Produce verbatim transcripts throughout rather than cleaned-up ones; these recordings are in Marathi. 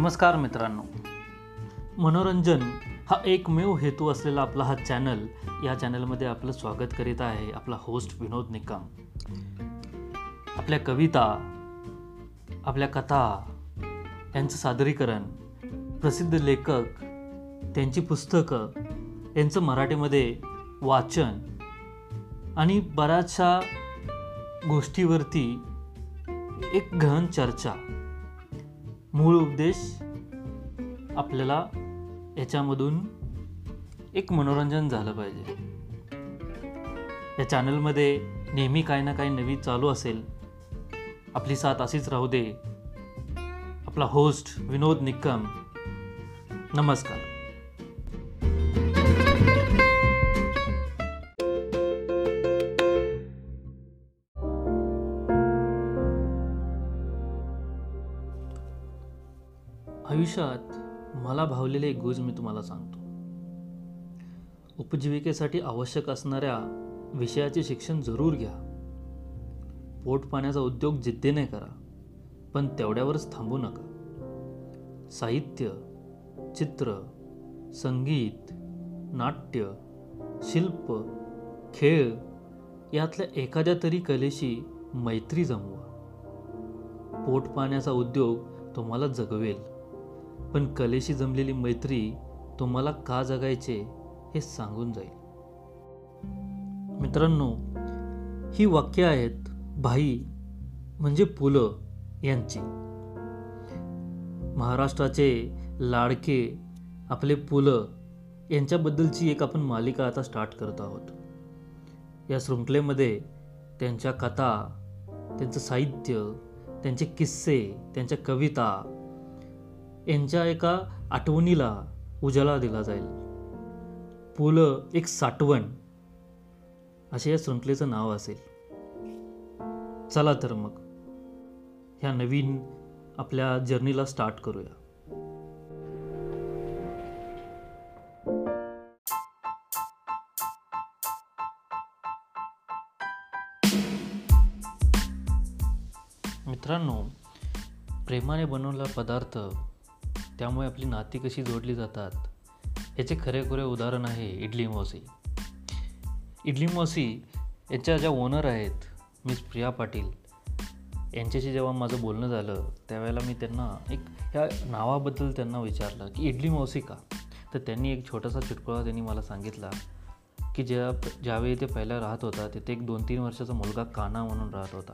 नमस्कार मित्रांनो, मनोरंजन हा एकमेव हेतू असलेला आपला हा चॅनल, या चॅनलमध्ये आपलं स्वागत करीत आहे आपला होस्ट विनोद निकम. आपल्या कविता, आपल्या कथा यांचं सादरीकरण, प्रसिद्ध लेखक, त्यांची पुस्तकं, यांचं मराठीमध्ये वाचन आणि बऱ्याचशा गोष्टीवरती एक गहन चर्चा, मूळ उपदेश आपल्याला याच्यामधून एक मनोरंजन झालं पाहिजे. या चॅनलमध्ये नेहमी काही ना काही नवी चालू असेल. आपली साथ अशीच राहू दे. आपला होस्ट विनोद निकम, नमस्कार. आयुष्यात मला भावलेले एक गुज मी तुम्हाला सांगतो. उपजीविकेसाठी आवश्यक असणाऱ्या विषयाचे शिक्षण जरूर घ्या. पोट पाण्याचा उद्योग जिद्दीने करा, पण तेवढ्यावरच थांबू नका. साहित्य, चित्र, संगीत, नाट्य, शिल्प, खेळ यातल्या एखाद्या तरी कलेशी मैत्री जमवा. पोट पाण्याचा उद्योग तुम्हाला जगवेल, पण कलेशी जमलेली मैत्री तुम्हाला का जगायचे हे सांगून जाईल. मित्रांनो, ही वाक्य आहेत भाई म्हणजे पुल यांची. महाराष्ट्राचे लाडके आपले पुल यांच्याबद्दलची एक आपण मालिका आता स्टार्ट करत आहोत. या शृंखलेमध्ये त्यांच्या कथा, त्यांचं साहित्य, त्यांचे किस्से, त्यांच्या कविता यांच्या एका आठवणीला उजाला दिला जाईल. पुल एक साठवण असे या शृंखलेचं नाव असेल. चला तर मग ह्या नवीन आपल्या जर्नीला स्टार्ट करूया. मित्रांनो, प्रेमाने बनवलेला पदार्थ, त्यामुळे आपली नाती कशी जोडली जातात याचे खरेखुरे उदाहरण आहे इडली मौशी. इडली मौशी याच्या ज्या ओनर आहेत मिस प्रिया पाटील यांच्याशी जेव्हा माझं बोलणं झालं त्यावेळेला मी त्यांना एक ह्या नावाबद्दल त्यांना विचारलं की इडली मौशी का, तर त्यांनी एक छोटासा चुटकुला त्यांनी मला सांगितला की ज्या ज्यावेळी ते पहिला राहत होता तिथे एक दोन तीन वर्षाचा मुलगा काना म्हणून राहत होता.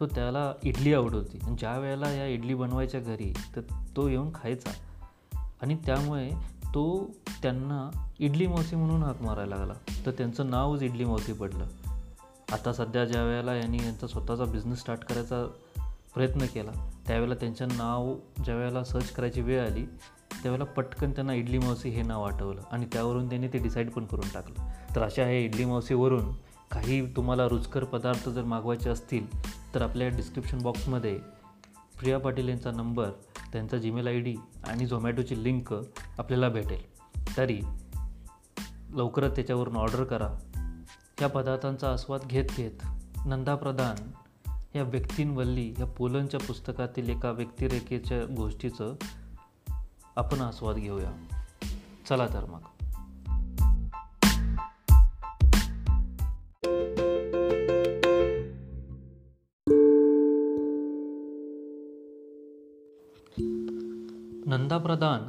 तो त्याला इडली आवड होती आणि ज्या वेळेला या इडली बनवायच्या घरी तर तो येऊन खायचा आणि त्यामुळे तो त्यांना इडली मौशी म्हणून हाक मारायला लागला. तर त्यांचं नावच इडली मौशी पडलं. आता सध्या ज्या वेळेला यांनी यांचा स्वतःचा बिझनेस स्टार्ट करायचा प्रयत्न केला त्यावेळेला त्यांचं नाव ज्या वेळेला सर्च करायची वेळ आली त्यावेळेला पटकन त्यांना इडली मौशी हे नाव आठवलं आणि त्यावरून त्यांनी ते डिसाईड पण करून टाकलं. तर अशा हे इडली मौशीवरून काही तुम्हाला रुचकर पदार्थ जर मागवायचे असतील तर आपल्या डिस्क्रिप्शन बॉक्समध्ये प्रिया पाटील यांचा नंबर, त्यांचा जीमेल आय डी आणि झोमॅटोची लिंक आपल्याला भेटेल. तरी लवकरच त्याच्यावरून ऑर्डर करा. या पदार्थांचा आस्वाद घेत घेत नंदा प्रधान या व्यक्तींवल्ली या पोलनच्या पुस्तकातील एका व्यक्तिरेखेच्या गोष्टीचं आपण आस्वाद घेऊया. चला तर मग. नंदा प्रधान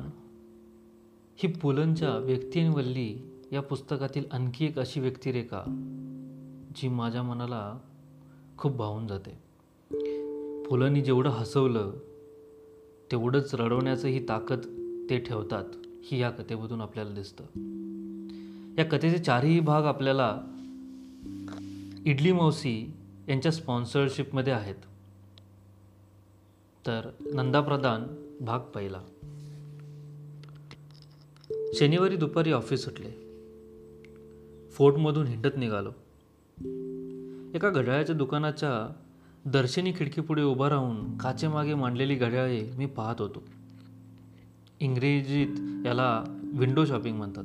ही पुलंच्या व्यक्तींवल्ली या पुस्तकातील आणखी एक अशी व्यक्तिरेखा जी माझ्या मनाला खूप भावून जाते. पुलंनी जेवढं हसवलं तेवढंच रडवण्याचंही ताकद ते ठेवतात ही या कथेमधून आपल्याला दिसतं. या कथेचे चारही भाग आपल्याला इडली मौशी यांच्या स्पॉन्सरशिपमध्ये आहेत. तर नंदा प्रधान भाग पहिला. शनिवारी दुपारी ऑफिस सुटले. फोर्टमधून हिंडत निघालो. एका घड्याळाच्या दुकानाच्या दर्शनी खिडकीपुढे उभा राहून काचेमागे मांडलेली घड्याळे मी पाहत होतो. इंग्रजीत याला विंडो शॉपिंग म्हणतात.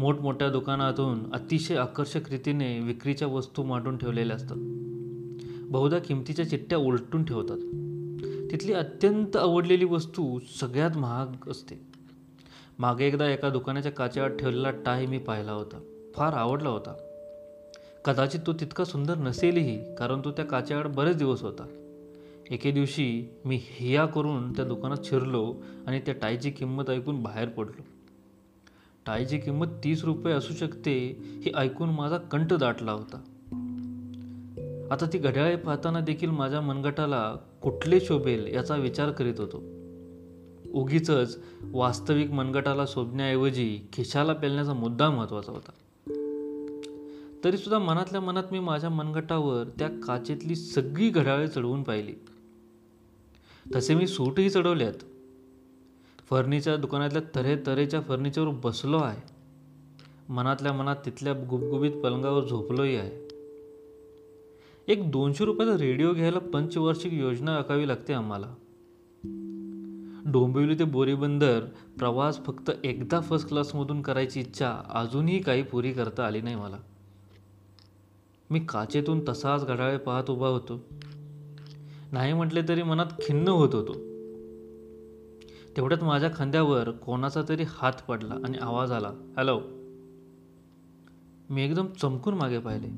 मोठमोठ्या दुकानातून अतिशय आकर्षक रीतीने विक्रीच्या वस्तू मांडून ठेवलेल्या असतात. बहुधा किमतीच्या चिठ्ठ्या उलटून ठेवतात. तिथली अत्यंत आवडलेली वस्तू सगळ्यात महाग असते. मागे एकदा एका दुकानाच्या काचेवर ठेवलेला टाय मी पाहिला होता, फार आवडला होता. कदाचित तो तितका सुंदर नसेलही, कारण तो त्या काचेवर बरेच दिवस होता. एके दिवशी मी हिया करून त्या दुकानात शिरलो आणि त्या टायची किंमत ऐकून बाहेर पडलो. टायची किंमत तीस रुपये असू शकते हे ऐकून माझा कंठ दाटला होता. आता ती घड्याळे पाहताना देखील माझ्या मनगटाला कुठले शोभेल याचा विचार करीत होतो. उगीच वास्तविक मनगटाला शोभण्याऐवजी खिशाला पेलण्याचा मुद्दा महत्त्वाचा होता. तरीसुद्धा मनातल्या मनात मी माझ्या मनगटावर त्या काचेतली सगळी घड्याळे चढवून पाहिली. तसे मी सूटही चढवल्यात. फर्निचर दुकानातल्या तऱ्हे तऱ्हेच्या फर्निचरवर बसलो आहे. मनातल्या मनात तिथल्या गुबगुबीत पलंगावर झोपलोही आहे. एक दोनशे रुपयाचा रेडिओ घ्यायला पंचवार्षिक योजना आखावी लागते आम्हाला. डोंबिवली ते बोरीबंदर प्रवास फक्त एकदा फर्स्ट क्लासमधून करायची इच्छा अजूनही काही पुरी करता आली नाही मला. मी काचेतून तसाच घड्याळे पाहत उभा होतो. नाही म्हटले तरी मनात खिन्न होत होतो. तेवढ्यात माझ्या खांद्यावर कोणाचा तरी हात पडला आणि आवाज आला, हॅलो. मी एकदम चमकून मागे पाहिले.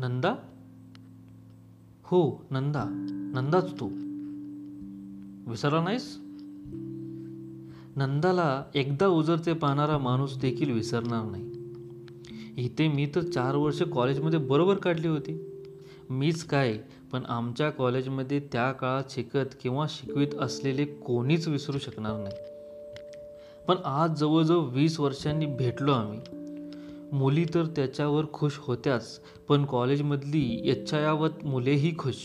नंदा? हो नंदा, नंदाच तू. विसरला नाहीस? नंदाला एकदा उजरते पाहणारा माणूस देखील विसरणार नाही. इथे मी तर चार वर्ष कॉलेजमध्ये बरोबर काढली होती. मीच काय, पण आमच्या कॉलेजमध्ये त्या काळात शिकत किंवा शिकवित असलेले कोणीच विसरू शकणार नाही. पण आज जवळजवळ वीस वर्षांनी भेटलो आम्ही. मुली तर त्याच्यावर खुश होत्याच, पण कॉलेजमधली यच्छायावत मुलेही खुश.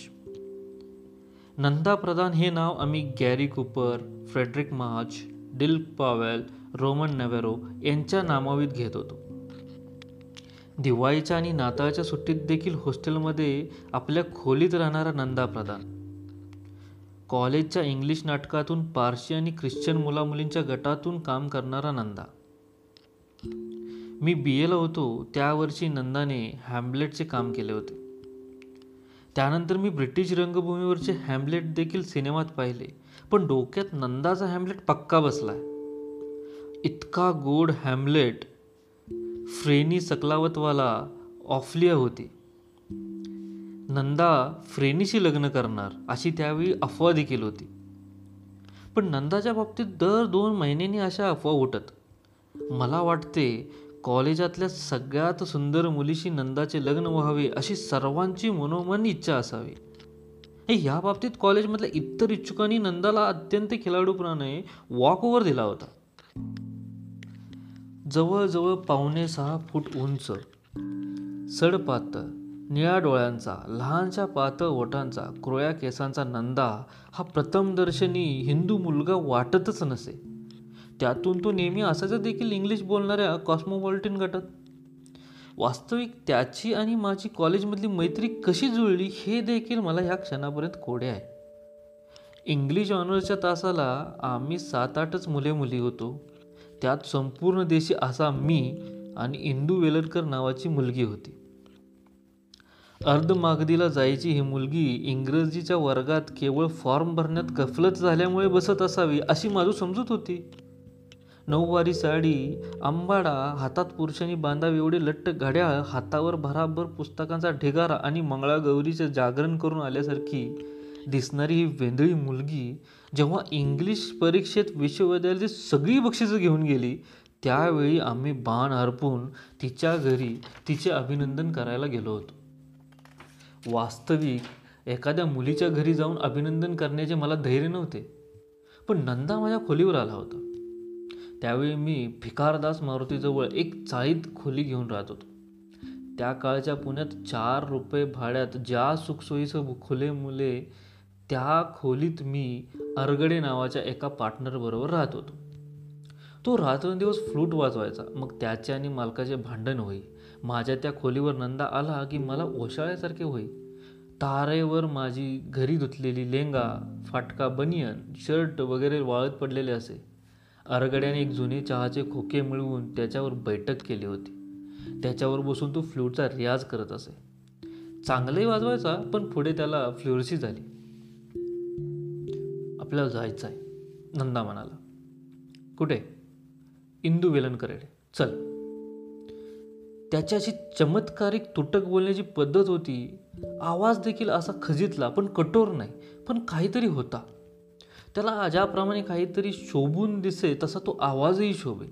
नंदा प्रधान हे नाव आम्ही Gary Cooper, Fredric March, Dick Powell, Ramon Novarro यांच्या नामावीत घेत होतो. दिवाळीच्या आणि नाताळच्या सुट्टीत देखील हॉस्टेलमध्ये आपल्या खोलीत राहणारा नंदा प्रधान कॉलेजच्या इंग्लिश नाटकातून पारशी आणि ख्रिश्चन मुलामुलींच्या गटातून काम करणारा नंदा. मी बी एला होतो त्या वर्षी नंदाने हॅम्लेटचे काम केले होते. त्यानंतर मी ब्रिटिश रंगभूमीवरचे हॅम्लेट देखील सिनेमात पाहिले, पण डोक्यात नंदाचा हॅम्लेट पक्का बसला आहे. इतका गोड हॅम्लेट. फ्रेनी सकलावतवाला ऑफलिया होती. नंदा फ्रेनीशी लग्न करणार अशी त्यावेळी अफवा देखील होती. पण नंदाच्या बाबतीत दर दोन महिन्यांनी अशा अफवा उठत. मला वाटते कॉलेजातल्या सगळ्यात सुंदर मुलीशी नंदाचे लग्न व्हावे अशी सर्वांची मनोमन इच्छा असावी. ह्या बाबतीत कॉलेजमधल्या इतर इच्छुकांनी नंदाला अत्यंत खिलाडूपणाने वॉक ओव्हर दिला होता. जवळजवळ पावणे सहा फूट उंच, सडपातळ, निळ्या डोळ्यांचा, लहानशा पातळ ओठांचा, क्रोया केसांचा नंदा हा प्रथमदर्शनी हिंदू मुलगा वाटतच नसे. त्यातून तो नेहमी असायचा देखील इंग्लिश बोलणाऱ्या कॉस्मोपॉलिटन गटात. वास्तविक त्याची आणि माझी कॉलेजमधली मैत्री कशी जुळली हे देखील मला ह्या क्षणापर्यंत कोडे आहे. इंग्लिश ऑनर्सच्या तासाला आम्ही सात आठच मुले मुली होतो. त्यात संपूर्ण देशी असा मी आणि इंदू वेलरकर नावाची मुलगी होती. अर्धमागदीला जायची ही मुलगी इंग्रजीच्या वर्गात केवळ फॉर्म भरण्यात गफलत झाल्यामुळे बसत असावी अशी माझी समजूत होती. नऊवारी साडी, आंबाडा हातात पुरुषांनी बांधावे एवढे लट्ट घड्याळ, हातावर भराभर पुस्तकांचा ढिगारा आणि मंगळागौरीचे जागरण करून आल्यासारखी दिसणारी ही वेंधळी मुलगी जेव्हा इंग्लिश परीक्षेत विश्वविद्यालयाची सगळी बक्षिसं घेऊन गेली त्यावेळी आम्ही बाण हरपून तिच्या घरी तिचे अभिनंदन करायला गेलो होतो. वास्तविक एखाद्या मुलीच्या घरी जाऊन अभिनंदन करण्याचे मला धैर्य नव्हते, पण नंदा माझ्या खोलीवर आला होता. त्यावेळी मी भिकारदास मारुतीजवळ एक चाळीत खोली घेऊन राहत होतो. त्या काळच्या पुण्यात चार रुपये भाड्यात ज्या सुखसोयीसह खुले मुले त्या खोलीत मी अरगडे नावाच्या एका पार्टनरबरोबर राहत होतो. तो रात्रंदिवस फ्लूट वाजवायचा. मग त्याचे आणि मालकाचे भांडण होई. माझ्या त्या खोलीवर नंदा आला की मला ओशाळ्यासारखे होई. तारेवर माझी घरी धुतलेली लेंगा, फाटका बनियन, शर्ट वगैरे वाळत पडलेले असे. अरगड्याने एक जुने चहाचे खोके मिळवून त्याच्यावर बैठक केली होती. त्याच्यावर बसून तो फ्लूटचा रियाज करत असे. चांगले वाजवायचा, पण पुढे त्याला फ्लूरसी झाली. आपल्याला जायचं आहे. नंदा म्हणाला, कुठे? इंदू वेलणकरकडे. चल. त्याच्याशी चमत्कारिक तुटक बोलण्याची पद्धत होती. आवाज देखील असा खजितला, पण कठोर नाही, पण काहीतरी होता त्याला. ज्याप्रमाणे काहीतरी शोभून दिसे तसा तो आवाजही शोभे.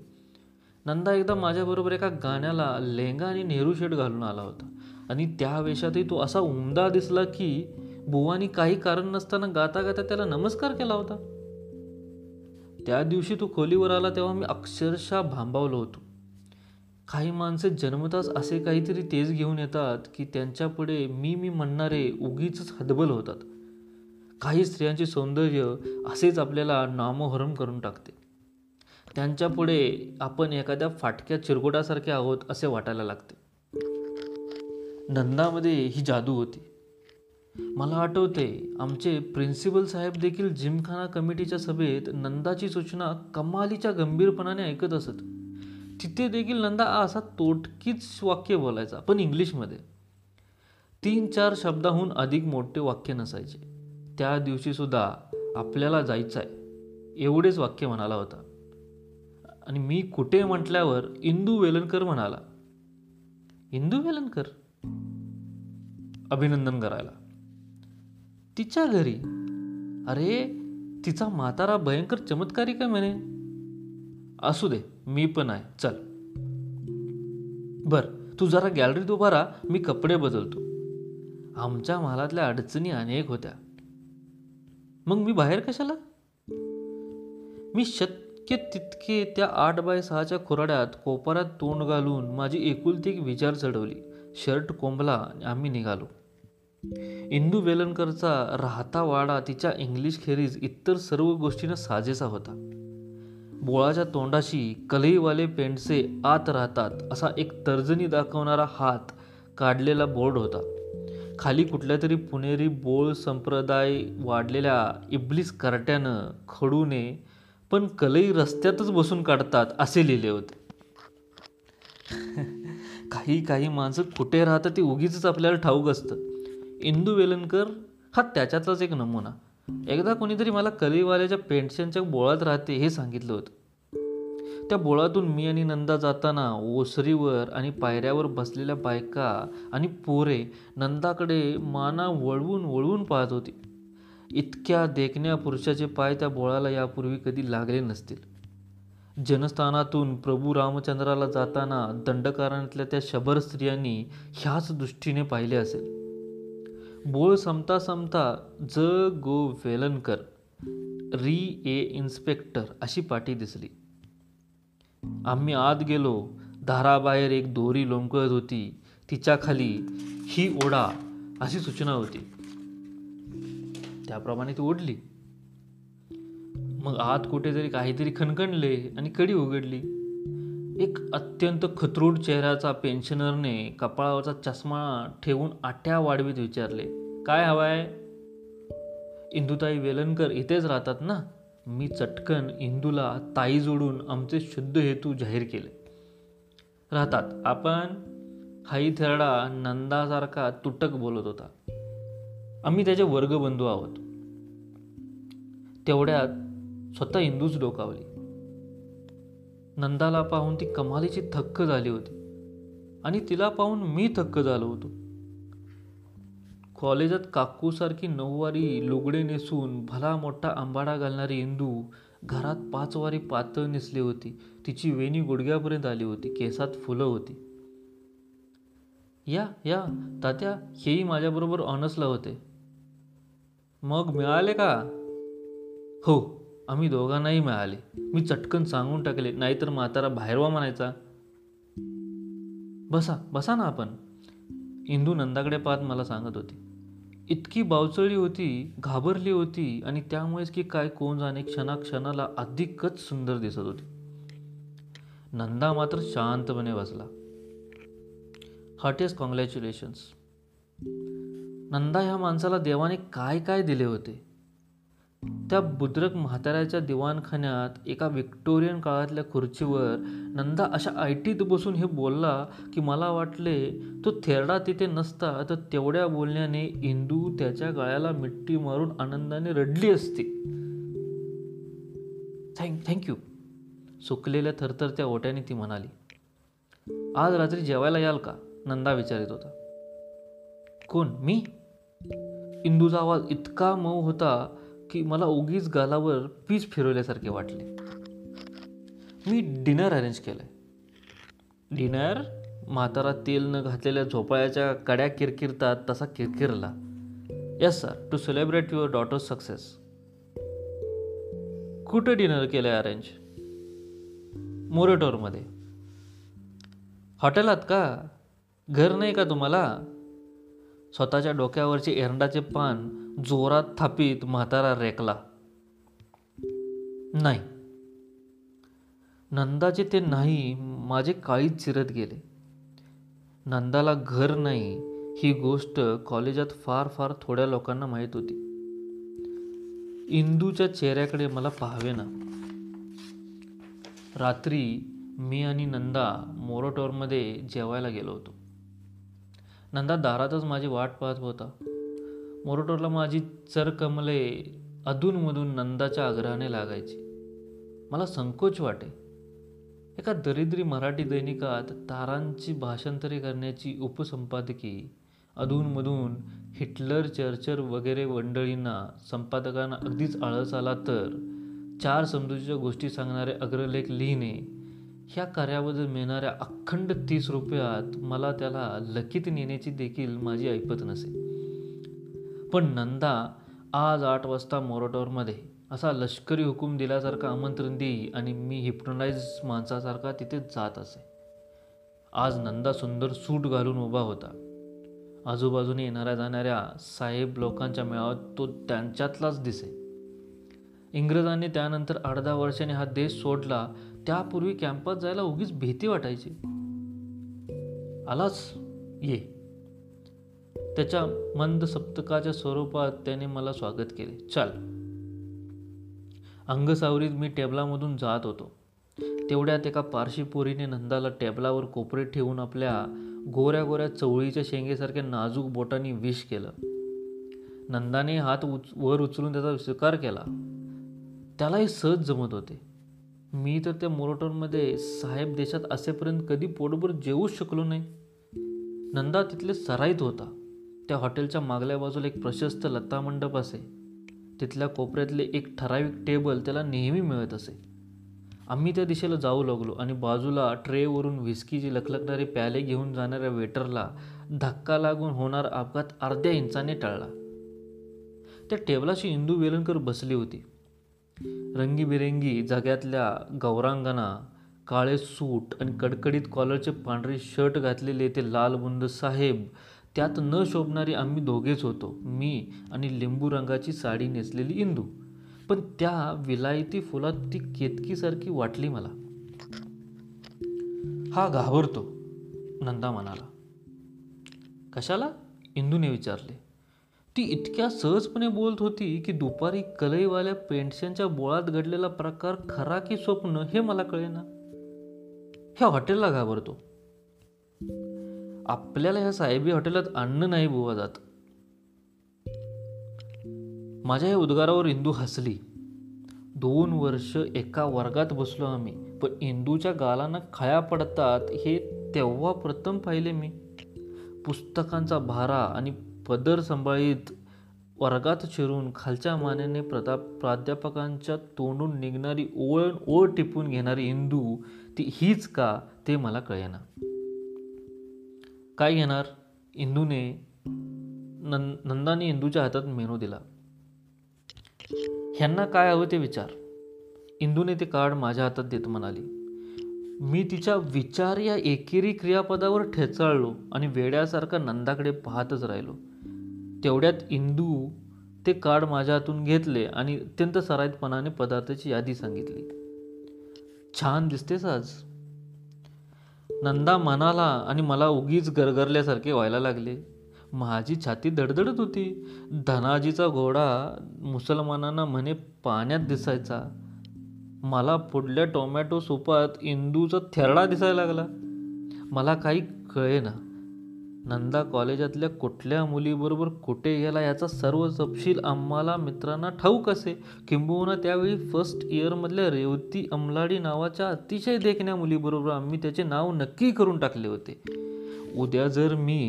नंदा एकदा माझ्याबरोबर एका गाण्याला लेहंगा आणि नेहरू शर्ट घालून आला होता, आणि त्या वेशातही तो असा उमदा दिसला की बुवानी काही कारण नसताना गाता गाता त्याला नमस्कार केला होता. त्या दिवशी तो खोलीवर आला तेव्हा मी अक्षरशः भांबावलो होतो. काही माणसे जन्मताच असे काहीतरी तेज घेऊन येतात की त्यांच्यापुढे मी मी म्हणणारे उगीच हतबल होतात. काही स्त्रियांचे सौंदर्य असेच आपल्याला नामोहरम करून टाकते. त्यांच्यापुढे आपण एखाद्या फाटक्या चिरगोटासारखे आहोत असे वाटायला लागते. नंदामध्ये ही जादू होती. मला आठवते, आमचे प्रिन्सिपल साहेब देखील जिमखाना कमिटीच्या सभेत नंदाची सूचना कमालीच्या गंभीरपणाने ऐकत असत. तिथे देखील नंदा असा तोटकीच वाक्य बोलायचा, पण इंग्लिशमध्ये. तीन चार शब्दाहून अधिक मोठे वाक्य नसायचे. त्या दिवशीसुद्धा आपल्याला जायचं आहे एवढेच वाक्य म्हणाला होता. आणि मी कुठे म्हटल्यावर इंदू वेलणकर म्हणाला, इंदू वेलणकर? अभिनंदन करायला. तिच्या घरी? अरे, तिचा म्हातारा भयंकर चमत्कारी काय म्हणे. असू दे, मी पण आहे. चल बर, तू जरा गॅलरीत उभा राहा, मी कपडे बदलतो. आमच्या महालातल्या अडचणी अनेक होत्या. मग मी बाहेर कशाला? मी शक्य तितके त्या आठ बाय सहाच्या खुराड्यात कोपऱ्यात तोंड घालून माझी एकुलती एक विचार चढवली. शर्ट कोंबला आणि आम्ही निघालो. इंदू वेलणकरचा राहता वाडा तिच्या इंग्लिश खेरीज इतर सर्व गोष्टीनं साजेसा होता. बोळाच्या तोंडाशी कलईवाले पेंडसे आत राहतात असा एक तर्जनी दाखवणारा हात काढलेला बोर्ड होता. खाली कुठल्या तरी पुणेरी बोळ संप्रदाय वाढलेल्या इब्लिस करट्यानं खडूने पण कलई रस्त्यातच बसून काढतात असे लिहिले होते. काही काही माणसं कुठे राहतात ते उगीच आपल्याला ठाऊक असतं. इंदू वेलणकर हा त्याच्यातलाच एक नमुना. एकदा कोणीतरी मला कलीवाल्याच्या पेन्शनच्या बोळात राहते हे सांगितलं होतं. त्या बोळातून मी आणि नंदा जाताना ओसरीवर आणि पायऱ्यावर बसलेल्या बायका आणि पोरे नंदाकडे माना वळवून वळवून पाहत होती. इतक्या देखण्या पुरुषाचे पाय त्या बोळाला यापूर्वी कधी लागले नसतील. जनस्थानातून प्रभू रामचंद्राला जाताना दंडकारण्यातल्या त्या शबर स्त्रियांनी ह्याच दृष्टीने पाहिले असेल. बोळ समता समता ज गो वेलणकर री ए इन्स्पेक्टर अशी पाटी दिसली. आम्ही आत गेलो. दाराबाहेर एक दोरी लोंबकळत होती. तिच्या खाली ही ओढा अशी सूचना होती. त्याप्रमाणे ती ओढली. मग आत कुठेतरी काहीतरी खणखणले आणि कडी उघडली. एक अत्यंत खतरूड चेहऱ्याचा पेन्शनरने कपाळावरचा चष्मा ठेवून आठ्या वाढवीत विचारले, काय हवाय? इंदुताई वेलणकर इथेच राहतात ना? मी चटकन इंदूला ताई जोडून आमचे शुद्ध हेतू जाहीर केले. राहतात आपण. हाई थेरडा नंदासारखा तुटक बोलत होता. आम्ही त्याचे वर्गबंधू आहोत. तेवढ्यात स्वतः इंदूच डोकावली. नंदाला पाहून ती कमालीची थक्क झाली होती आणि तिला पाहून मी थक्क झालो होतो. कॉलेजात काकूसारखी नऊवारी लुगडे नेसून भला मोठा आंबाडा घालणारी इंदू घरात पाच वारी पातळ नेसली होती. तिची वेणी गुडघ्यापर्यंत आली होती. केसात फुलं होती. या या तात्या, हेही माझ्याबरोबर ऑनर्सला होते. मग मिळाले का? हो, आम्ही दोघांनाही मिळाले. मी चटकन सांगून टाकले, नाहीतर म्हातारा बाहेरवा म्हणायचा. बसा बसा ना आपण. इंदू नंदाकडे पाहत मला सांगत होती. इतकी बावचळली होती, घाबरली होती, आणि त्यामुळेच की काय कोण जाणे क्षणाक्षणाला अधिकच सुंदर दिसत होती. नंदा मात्र शांतपणे बसला. Heartiest congratulations. नंदा ह्या माणसाला देवाने काय काय दिले होते. त्या बुद्रक म्हाताऱ्याच्या दिवाणखान्यात एका व्हिक्टोरियन काळातल्या खुर्चीवर नंदा अशा आयटीत बसून हे बोलला की मला वाटले तो थेरडा तिथे नसता तर तेवढ्या बोलण्याने इंदू त्याच्या गळ्याला मिट्टी मारून आनंदाने रडली असती. थँक्यू. सुकलेल्या थरथरत्या ओट्याने ती म्हणाली. आज रात्री जेवायला याल का, नंदा विचारित होता. कोण, मी? इंदूचा आवाज इतका मऊ होता की मला उगीच गालावर पीच फिरवल्यासारखे वाटले. मी डिनर अरेंज केलंय. डिनर? म्हातारा तेल न घातलेल्या झोपाळ्याच्या कड्या किरकिरतात तसा किरकिरला. Yes sir, to celebrate your daughter's success. कुठे डिनर केलंय अरेंज? मोरेटोरमध्ये. हॉटेलात का? घर नाही का तुम्हाला? स्वतःच्या डोक्यावरचे एरंडाचे पान जोरात थापीत म्हातारा रेकला. नाही. नंदाचे ते नाही माझे काळीच चिरत गेले. नंदाला घर नाही ही गोष्ट कॉलेजात फार फार थोड्या लोकांना माहीत होती. इंदूच्या चेहऱ्याकडे मला पाहावेना. रात्री मी आणि नंदा मोरोटोरमध्ये जेवायला गेलो होतो. नंदा दारातच माझी वाट पाहत होता. मोरोटोरला माझी चरकमले अधूनमधून नंदाच्या आग्रहाने लागायची. मला संकोच वाटे. एका दरिद्री मराठी दैनिकात तारांची भाषांतरे करण्याची उपसंपादकी अधूनमधून हिटलर चर्चर वगैरे मंडळींना संपादकांना अगदीच आळस आला तर चार समजुतीच्या गोष्टी सांगणारे अग्रलेख लिहिणे, ह्या कार्याबद्दल मिळणाऱ्या अखंड तीस रुपयात मला त्याला लकीत नेण्याची देखील माझी ऐपत नसे. पण नंदा आज आठ वाजता मोराटोरमध्ये असा लष्करी हुकूम दिल्यासारखा आमंत्रण देई आणि मी हिप्नोटाईज माणसासारखा तिथे जात असे. आज नंदा सुंदर सूट घालून उभा होता. आजूबाजूने येणाऱ्या जाणाऱ्या साहेब लोकांच्या मेळाव्यात तो त्यांच्यातलाच दिसे. इंग्रजांनी त्यानंतर अर्धा वर्षाने हा देश सोडला. त्यापूर्वी कॅम्पास जायला उगीच भीती वाटायची. आलास, ये. त्याच्या मंद सप्तकाच्या स्वरूपात त्याने मला स्वागत केले. चल. अंगसावरीत मी टेबलामधून जात होतो. तेवढ्यात एका पारशी पोरीने नंदाला टेबलावर कोपरीत ठेवून आपल्या गोऱ्या गोऱ्या चवळीच्या शेंगेसारख्या नाजूक बोटांनी विष केलं. नंदाने हात उच वर उचलून त्याचा स्वीकार केला. त्यालाही सहज जमत होते. मी तर त्या मोराटोरमध्ये साहेब देशात असेपर्यंत कधी पोटभर जेवूच शकलो नाही. नंदा तिथले सराईत होता. त्या हॉटेलच्या मागल्या बाजूला एक प्रशस्त लतामंडप असे. तिथल्या कोपऱ्यातले एक ठराविक टेबल त्याला नेहमी मिळत असे. आम्ही त्या दिशेला जाऊ लागलो आणि बाजूला ट्रेवरून व्हिस्कीची लखलखणारे प्याले घेऊन जाणाऱ्या वेटरला धक्का लागून होणारा अपघात अर्ध्या इंचाने टळला. त्या टेबलाशी इंदू वेलणकर बसली होती. रंगीबिरंगी जाग्यातल्या गौरांगना, काळे सूट आणि कडकडीत कॉलरचे पांढरे शर्ट घातलेले ते लालबुंद साहेब, त्यात न शोभणारी आम्ही दोघेच होतो, मी आणि लिंबू रंगाची साडी नेसलेली इंदू. पण त्या विलायती फुलात ती केतकीसारखी वाटली मला. हा घाबरतो, नंदा म्हणाला. कशाला, इंदूने विचारले. ती इतक्या सहजपणे बोलत होती की दुपारी कलईवाल्या पेन्शनच्या बोळात घडलेला प्रकार खरा की स्वप्न हे मला कळेना. ह्या हॉटेलला घाबरतो. आपल्याला ह्या साहेबी हॉटेलात आणणं नाही बुवा जात. माझ्या या उद्गारावर इंदू हसली. दोन वर्ष एका वर्गात बसलो आम्ही, पण इंदूच्या गालांना खळ्या पडतात हे तेव्हा प्रथम पाहिले मी. पुस्तकांचा भारा आणि पदर सांभाळीत वर्गात शिरून खालच्या मानेने प्रदा प्राध्यापकांच्या तोंडून निघणारी ओळ ओळ टिपून घेणारी इंदू ती हीच का ते मला कळेना. काय घेणार, इंदूने नं नंदाने इंदूच्या हातात मेनू दिला. ह्यांना काय हवं ते विचार. इंदूने ते कार्ड माझ्या हातात देत म्हणाली. मी तिच्या विचार या एकेरी क्रियापदावर ठेचाळलो आणि वेड्यासारखा नंदाकडे पाहतच राहिलो. तेवढ्यात इंदू ते कार्ड माझ्या हातून घेतले आणि अत्यंत सराईतपणाने पदार्थाची यादी सांगितली. छान दिसतेस आज, नंदा म्हणाला आणि मला उगीच गरगरल्यासारखे व्हायला लागले. माझी छाती धडधडत होती. धनाजीचा घोडा मुसलमानांना म्हणे पाण्यात दिसायचा. मला पुढल्या टोमॅटो सूपात इंदूचा थेरडा दिसायला लागला. मला काही कळेना. नंदा कॉलेजातल्या कुठल्या मुलीबरोबर कुठे गेला याचा सर्व तपशील आम्हाला मित्रांना ठाऊक असे. किंबहुना त्यावेळी फर्स्ट इयरमधल्या रेवती अमलाडी नावाच्या अतिशय देखण्या मुलीबरोबर आम्ही त्याचे नाव नक्की करून टाकले होते. उद्या जर मी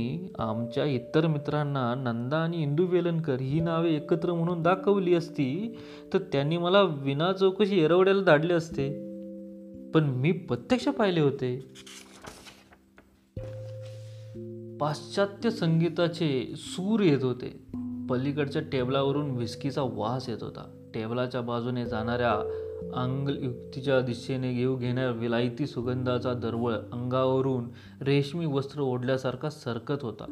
आमच्या इतर मित्रांना नंदा आणि इंदू वेलणकर ही नावे एकत्र म्हणून दाखवली असती तर त्यांनी मला विना चौकशी एरवड्याला धाडले असते, पण मी प्रत्यक्ष पाहिले होते. पाश्चात्य संगीताचे सूर येत होते. पलीकडच्या टेबलावरून व्हिस्कीचा वास येत होता. टेबलाच्या बाजूने जाणाऱ्या आंगलयुक्तीच्या दिशेने घेऊ घेणाऱ्या विलायती सुगंधाचा दरवळ अंगावरून रेशमी वस्त्र ओढल्यासारखा सरकत होता.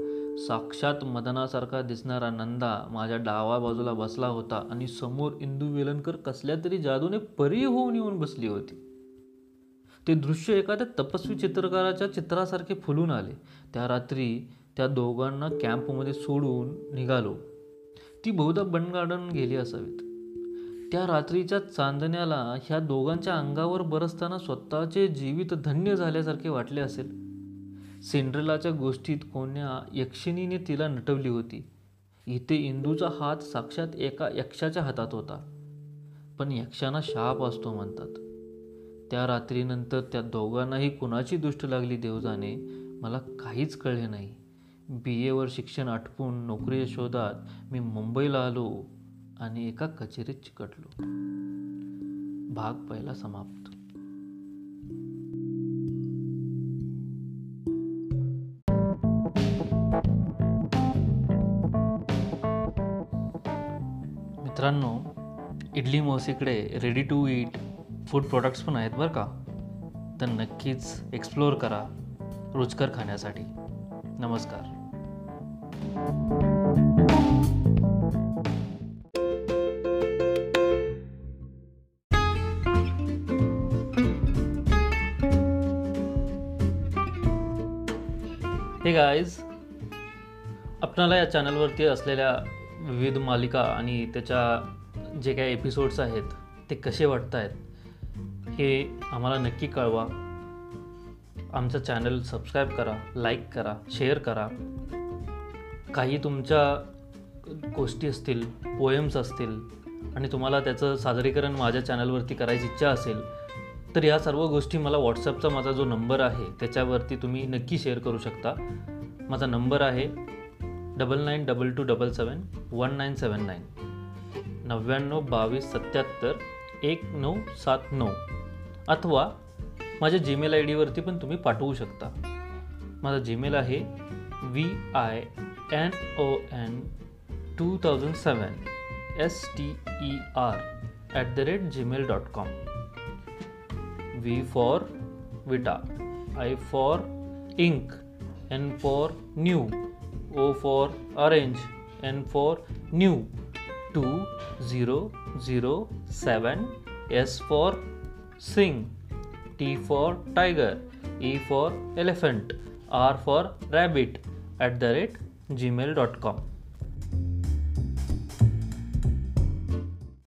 साक्षात मदनासारखा दिसणारा नंदा माझ्या डावा बाजूला बसला होता आणि समोर इंदू वेलणकर कसल्या तरी जादूने परी होऊन येऊन बसली होती. ते दृश्य एखाद्या तपस्वी चित्रकाराच्या चित्रासारखे फुलून आले. त्या रात्री त्या दोघांना कॅम्पमध्ये सोडून निघालो. ती बहुधा बन गार्डन गेली असावीत. त्या रात्रीच्या चांदण्याला ह्या दोघांच्या अंगावर बरसताना स्वतःचे जीवित धन्य झाल्यासारखे वाटले असेल. सिंड्रेलाच्या गोष्टीत कोण्या यक्षिणीने तिला नटवली होती. इथे इंदूचा हात साक्षात एका यक्षाच्या हातात होता, पण यक्षांना शाप असतो म्हणतात. त्या रात्रीनंतर त्या दोघांनाही कुणाची दुष्ट लागली देव जाणे, मला काहीच कळले नाही. बी एवर शिक्षण आटपून नोकरीच्या शोधात मी मुंबईला आलो आणि एका कचेरीत चिकटलो. भाग पहिला समाप्त. मित्रांनो, इडली मावशीकडे ready to eat food products पण आहेत बरं का, तर नक्कीच एक्सप्लोअर करा रुचकर खाण्यासाठी. नमस्कार. हे गाईज, आपणाला या चॅनलवरती असलेल्या विविध मालिका आणि त्याच्या जे काही एपिसोड्स आहेत ते कसे वाटत आहेत हे आम्हाला नक्की कळवा. आमचं चॅनल सबस्क्राईब करा, लाईक करा, शेअर करा. काही तुमच्या गोष्टी असतील, पोएम्स असतील आणि तुम्हाला त्याचं सादरीकरण माझ्या चॅनलवरती करायची इच्छा असेल तर या सर्व गोष्टी मला व्हॉट्सअपचा माझा जो नंबर आहे त्याच्यावरती तुम्ही नक्की शेअर करू शकता. माझा नंबर आहे double nine double two double seven one nine seven nine, नव्याण्णव बावीस सत्त्याहत्तर एक नऊ सात नऊ, अथवा माझ्या जीमेल आय डीवरती पण तुम्ही पाठवू शकता. माझा जीमेल आहे V I N O N two thousand seven S T E R at the rate Gmail dot com. V for vita, I for ink, N for new, O for orange, N for new two zero zero seven, S for sing, T for tiger, E for elephant, R for rabbit at the rate Gmail dot com.